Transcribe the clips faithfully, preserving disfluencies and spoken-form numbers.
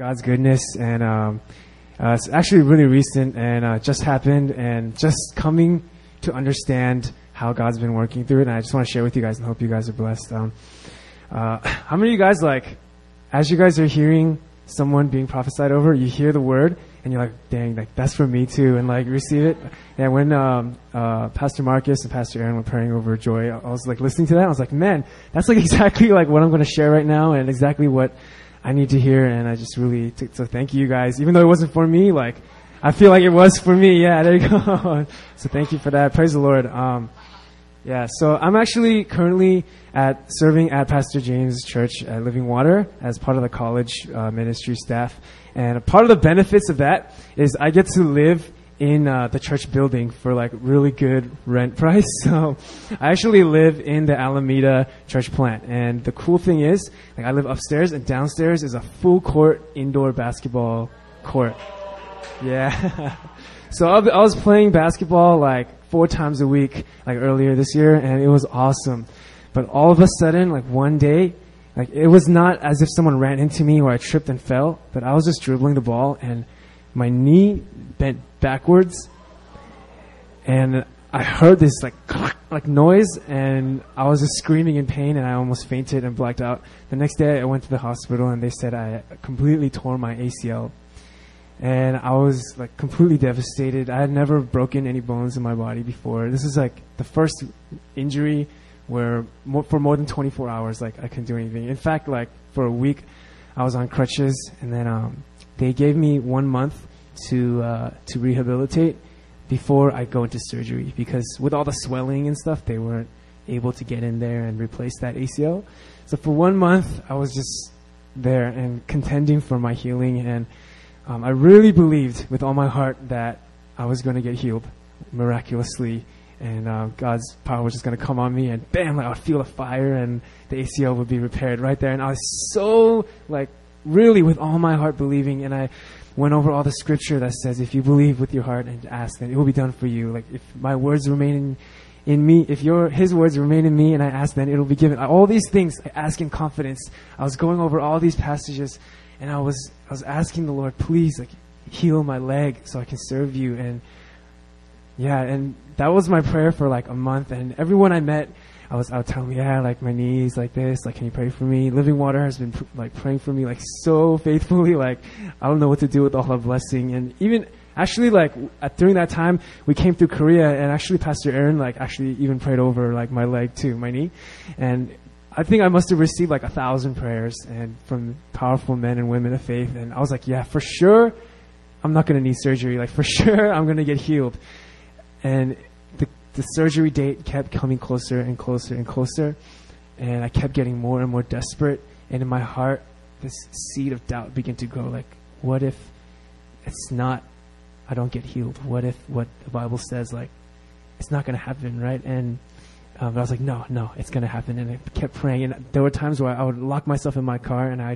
God's goodness, and um, uh, it's actually really recent and uh, just happened, and just coming to understand how God's been working through it. And I just want to share with you guys and hope you guys are blessed. Um, uh, how many of you guys, like, as you guys are hearing someone being prophesied over, you hear the word and you're like, dang, like that's for me too, and like receive it. And when um, uh, Pastor Marcus and Pastor Aaron were praying over Joy, I was like listening to that. I was like, man, that's like exactly like what I'm going to share right now, and exactly what I need to hear. And I just really t- so thank you guys. Even though it wasn't for me, like I feel like it was for me. Yeah, there you go. So thank you for that. Praise the Lord. Um, Yeah, so I'm actually currently at serving at Pastor James Church at Living Water as part of the college uh, ministry staff. And a part of the benefits of that is I get to live in uh, the church building for like really good rent price. So I actually live in the Alameda church plant. And the cool thing is, like, I live upstairs, and downstairs is a full court indoor basketball court. Yeah. So I was playing basketball like four times a week, like earlier this year, and it was awesome. But all of a sudden, like one day, like it was not as if someone ran into me or I tripped and fell, but I was just dribbling the ball and my knee bent backwards, and I heard this like like noise, and I was just screaming in pain, and I almost fainted and blacked out. The next day I went to the hospital, and they said I completely tore my A C L. And I was like completely devastated. I had never broken any bones in my body before. This is like the first injury where more, for more than twenty-four hours, like I couldn't do anything. In fact, like for a week, I was on crutches. And then um, they gave me one month to uh, to rehabilitate before I go into surgery, because with all the swelling and stuff, they weren't able to get in there and replace that A C L. So for one month, I was just there and contending for my healing. And Um, I really believed with all my heart that I was going to get healed miraculously, and uh, God's power was just going to come on me, and bam, like, I would feel the fire, and the A C L would be repaired right there. And I was so, like, really with all my heart believing, and I went over all the scripture that says, if you believe with your heart and ask, then it will be done for you. Like, if my words remain in, in me, if your his words remain in me, and I ask, then it will be given. All these things, I ask in confidence. I was going over all these passages, and I was I was asking the Lord, please, like, heal my leg so I can serve you. And yeah, and that was my prayer for like a month. And everyone I met, I was out telling me, yeah, like my knees like this, like, can you pray for me? Living Water has been like praying for me like so faithfully. Like, I don't know what to do with all the blessing. And even actually, like, at, during that time, we came through Korea, and actually Pastor Aaron like actually even prayed over like my leg too, my knee. And I think I must have received like a thousand prayers and from powerful men and women of faith. And I was like, yeah, for sure, I'm not going to need surgery. Like, for sure, I'm going to get healed. And the, the surgery date kept coming closer and closer and closer. And I kept getting more and more desperate. And in my heart, this seed of doubt began to grow. Like, what if it's not, I don't get healed? What if what the Bible says, like, it's not going to happen, right? And Um, but I was like, no, no, it's going to happen. And I kept praying. And there were times where I would lock myself in my car, and I,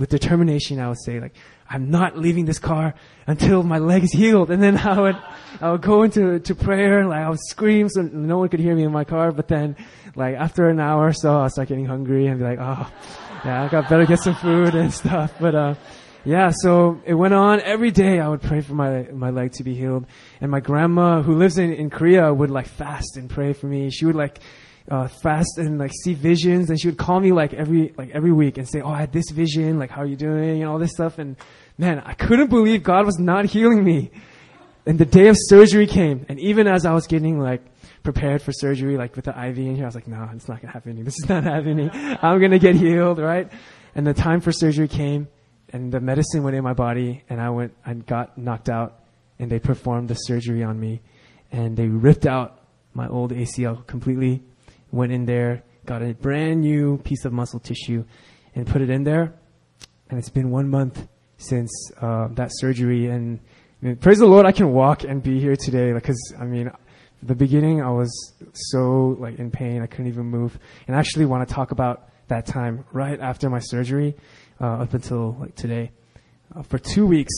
with determination, I would say, like, I'm not leaving this car until my leg is healed. And then I would, I would go into to prayer, and like, I would scream so no one could hear me in my car. But then, like, after an hour or so, I would start getting hungry and be like, oh, yeah, I got better get some food and stuff. But, uh, yeah, so it went on. Every day I would pray for my my leg to be healed. And my grandma, who lives in, in Korea, would like fast and pray for me. She would like uh fast and like see visions, and she would call me like every like every week and say, oh, I had this vision, like, how are you doing, and all this stuff. And man, I couldn't believe God was not healing me. And the day of surgery came, and even as I was getting like prepared for surgery, like with the I V in here, I was like, no, it's not gonna happen. This is not happening. I'm gonna get healed, right? And the time for surgery came. And the medicine went in my body, and I went and got knocked out, and they performed the surgery on me, and they ripped out my old A C L completely, went in there, got a brand new piece of muscle tissue, and put it in there. And it's been one month since uh, that surgery, and, and praise the Lord, I can walk and be here today, because, like, I mean, the beginning I was so like in pain, I couldn't even move. And I actually want to talk about that time right after my surgery. Uh, up until like today, uh, for two weeks,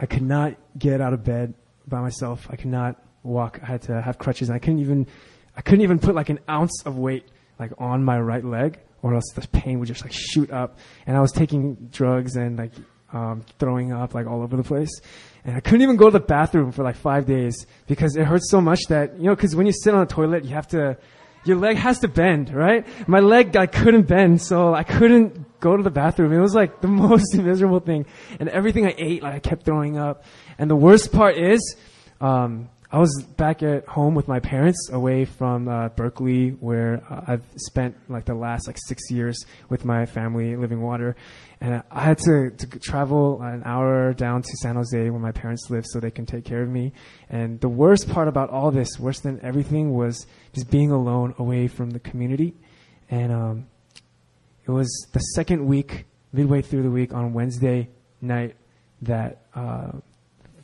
I could not get out of bed by myself. I could not walk. I had to have crutches. And I couldn't even, I couldn't even put like an ounce of weight like on my right leg or else the pain would just like shoot up. And I was taking drugs and like um, throwing up like all over the place. And I couldn't even go to the bathroom for like five days because it hurt so much that, you know, because when you sit on a toilet, you have to, your leg has to bend, right? My leg, I couldn't bend, so I couldn't go to the bathroom. It was like the most miserable thing. And everything I ate, like I kept throwing up. And the worst part is, um, I was back at home with my parents away from uh, Berkeley, where uh, I've spent like the last like six years with my family, Living Water. And I had to, to travel an hour down to San Jose where my parents live so they can take care of me. And the worst part about all this, worse than everything, was just being alone away from the community. And um, it was the second week, midway through the week on Wednesday night that... Uh,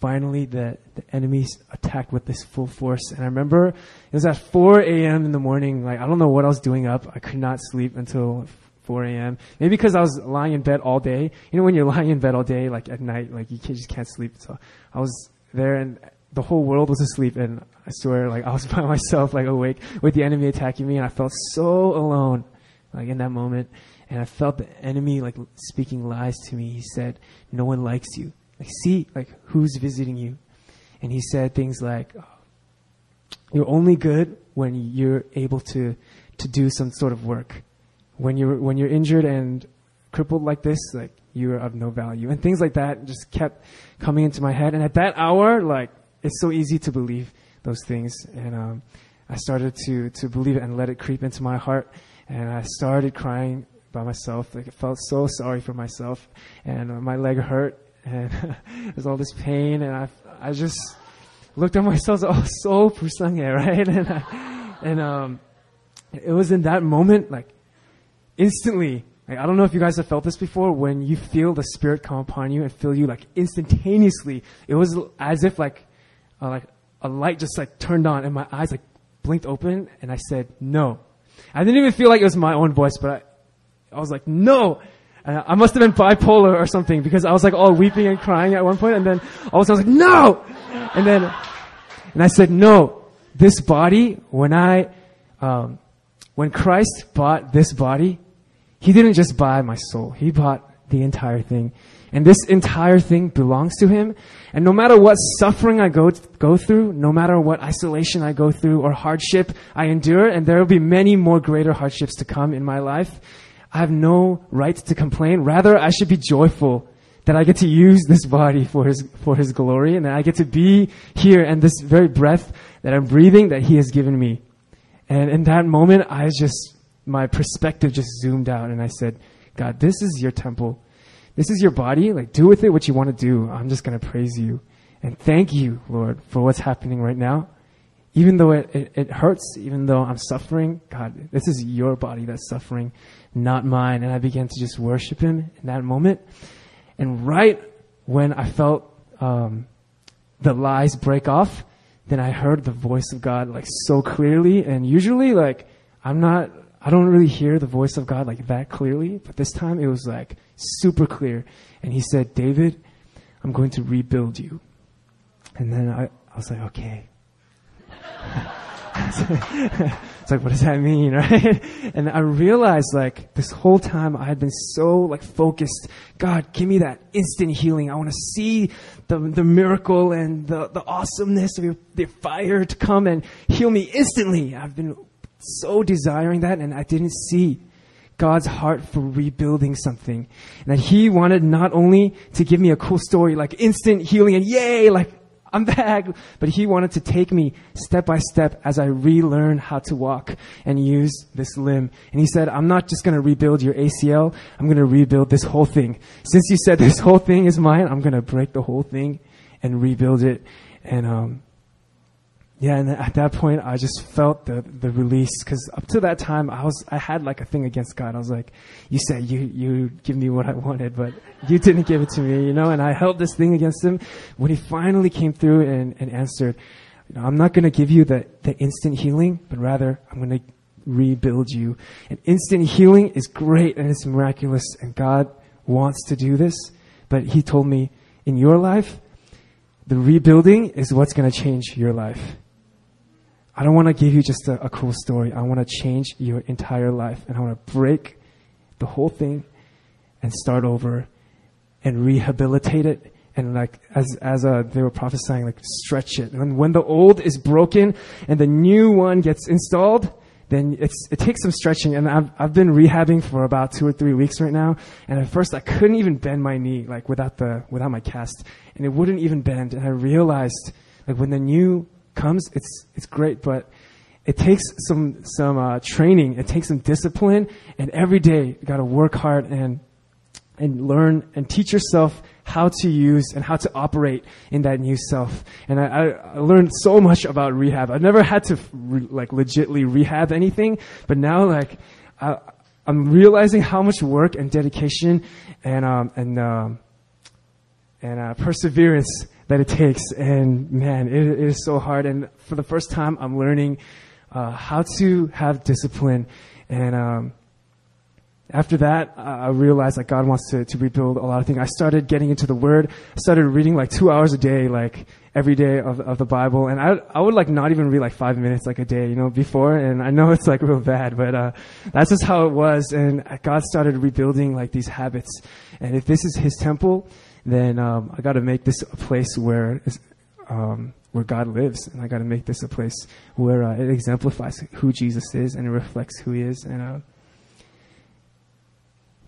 Finally, the, the enemies attacked with this full force. And I remember it was at four a.m. in the morning. Like, I don't know what I was doing up. I could not sleep until four a.m. Maybe because I was lying in bed all day. You know, when you're lying in bed all day, like at night, like you, can, you just can't sleep. So I was there and the whole world was asleep. And I swear, like I was by myself, like awake with the enemy attacking me. And I felt so alone, like in that moment. And I felt the enemy, like speaking lies to me. He said, "No one likes you. Like, see, like, who's visiting you?" And he said things like, "You're only good when you're able to, to do some sort of work. When you're, when you're injured and crippled like this, like, you're of no value." And things like that just kept coming into my head. And at that hour, like, it's so easy to believe those things. And, um, I started to, to believe it and let it creep into my heart. And I started crying by myself. Like, I felt so sorry for myself. And uh, my leg hurt. And there's all this pain, and I, I just looked at myself. Oh, so 불쌍해, right? And, I, and um, it was in that moment, like instantly. Like, I don't know if you guys have felt this before. When you feel the Spirit come upon you and fill you, like instantaneously, it was as if like, uh, like a light just like turned on, and my eyes like blinked open, and I said no. I didn't even feel like it was my own voice, but I, I was like no. And I must have been bipolar or something because I was like all weeping and crying at one point, and then all of a sudden I was like, no! And then, and I said, no, this body, when I, um, when Christ bought this body, he didn't just buy my soul. He bought the entire thing. And this entire thing belongs to him. And no matter what suffering I go, go through, no matter what isolation I go through or hardship I endure, and there will be many more greater hardships to come in my life, I have no right to complain. Rather, I should be joyful that I get to use this body for his, for his glory, and that I get to be here and this very breath that I'm breathing that he has given me. And in that moment, I just, my perspective just zoomed out, and I said, God, this is your temple. This is your body. Like, do with it what you want to do. I'm just going to praise you. And thank you, Lord, for what's happening right now. Even though it, it, it hurts, even though I'm suffering, God, this is your body that's suffering, not mine. And I began to just worship him in that moment. And right when I felt um, the lies break off, then I heard the voice of God like so clearly. And usually like I'm not, I don't really hear the voice of God like that clearly. But this time it was like super clear. And he said, "David, I'm going to rebuild you." And then I, I was like, okay. It's like, what does that mean, right? And I realized, like, this whole time I had been so, like, focused. God, give me that instant healing. I want to see the the miracle and the, the awesomeness of your, the fire to come and heal me instantly. I've been so desiring that, and I didn't see God's heart for rebuilding something. And that he wanted not only to give me a cool story, like, instant healing and yay, like, I'm back. But he wanted to take me step by step as I relearn how to walk and use this limb. And he said, "I'm not just going to rebuild your A C L. I'm going to rebuild this whole thing. Since you said this whole thing is mine, I'm going to break the whole thing and rebuild it." And, um, yeah. And at that point, I just felt the, the release. Cause up to that time, I was, I had like a thing against God. I was like, you said you, you give me what I wanted, but you didn't give it to me, you know? And I held this thing against him. When he finally came through and, and answered, you know, "I'm not going to give you the, the instant healing, but rather I'm going to rebuild you." And instant healing is great and it's miraculous. And God wants to do this, but he told me in your life, the rebuilding is what's going to change your life. I don't want to give you just a, a cool story. I want to change your entire life. And I want to break the whole thing and start over and rehabilitate it. And like, as, as uh, they were prophesying, like, stretch it. And when the old is broken and the new one gets installed, then it's, it takes some stretching. And I've, I've been rehabbing for about two or three weeks right now. And at first I couldn't even bend my knee, like without the, without my cast, and it wouldn't even bend. And I realized, like, when the new comes, it's, it's great, but it takes some, some, uh, training. It takes some discipline, and every day you gotta work hard and, and learn and teach yourself how to use and how to operate in that new self. And I, I learned so much about rehab. I've never had to re, like legitly rehab anything, but now like I, I'm realizing how much work and dedication and um and um and uh, perseverance that it takes. And man, it, it is so hard. And for the first time, I'm learning uh, how to have discipline. And um after that, I realized like God wants to, to rebuild a lot of things. I started getting into the Word. I started reading like two hours a day, like every day of, of the Bible. And I, I would like not even read like five minutes like a day, you know, before. And I know it's like real bad, but uh, that's just how it was. And God started rebuilding like these habits. And if this is His temple, then um, I got to make this a place where um, where God lives, and I got to make this a place where uh, it exemplifies who Jesus is and it reflects who He is. And uh,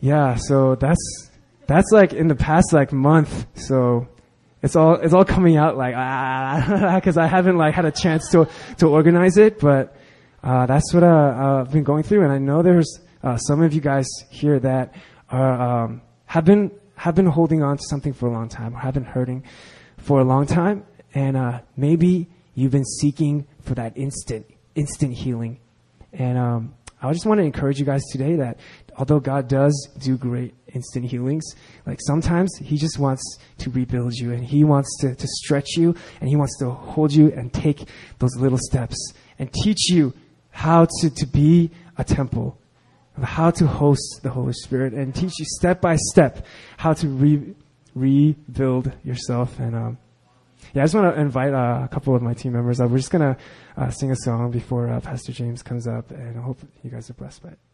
yeah, so that's, that's like in the past like month. So it's all, it's all coming out like, ah, cause I haven't like had a chance to, to organize it, but, uh, that's what, uh, uh, I've been going through. And I know there's, uh, some of you guys here that are, um, have been, have been holding on to something for a long time, or have been hurting for a long time. And, uh, maybe you've been seeking for that instant, instant healing. And, um, I just want to encourage you guys today that although God does do great instant healings, like sometimes He just wants to rebuild you, and He wants to, to stretch you, and He wants to hold you and take those little steps and teach you how to, to be a temple, how to host the Holy Spirit, and teach you step by step how to re, rebuild yourself. And um, yeah, I just want to invite uh, a couple of my team members up. We're just going to uh, sing a song before uh, Pastor James comes up, and I hope you guys are blessed by it.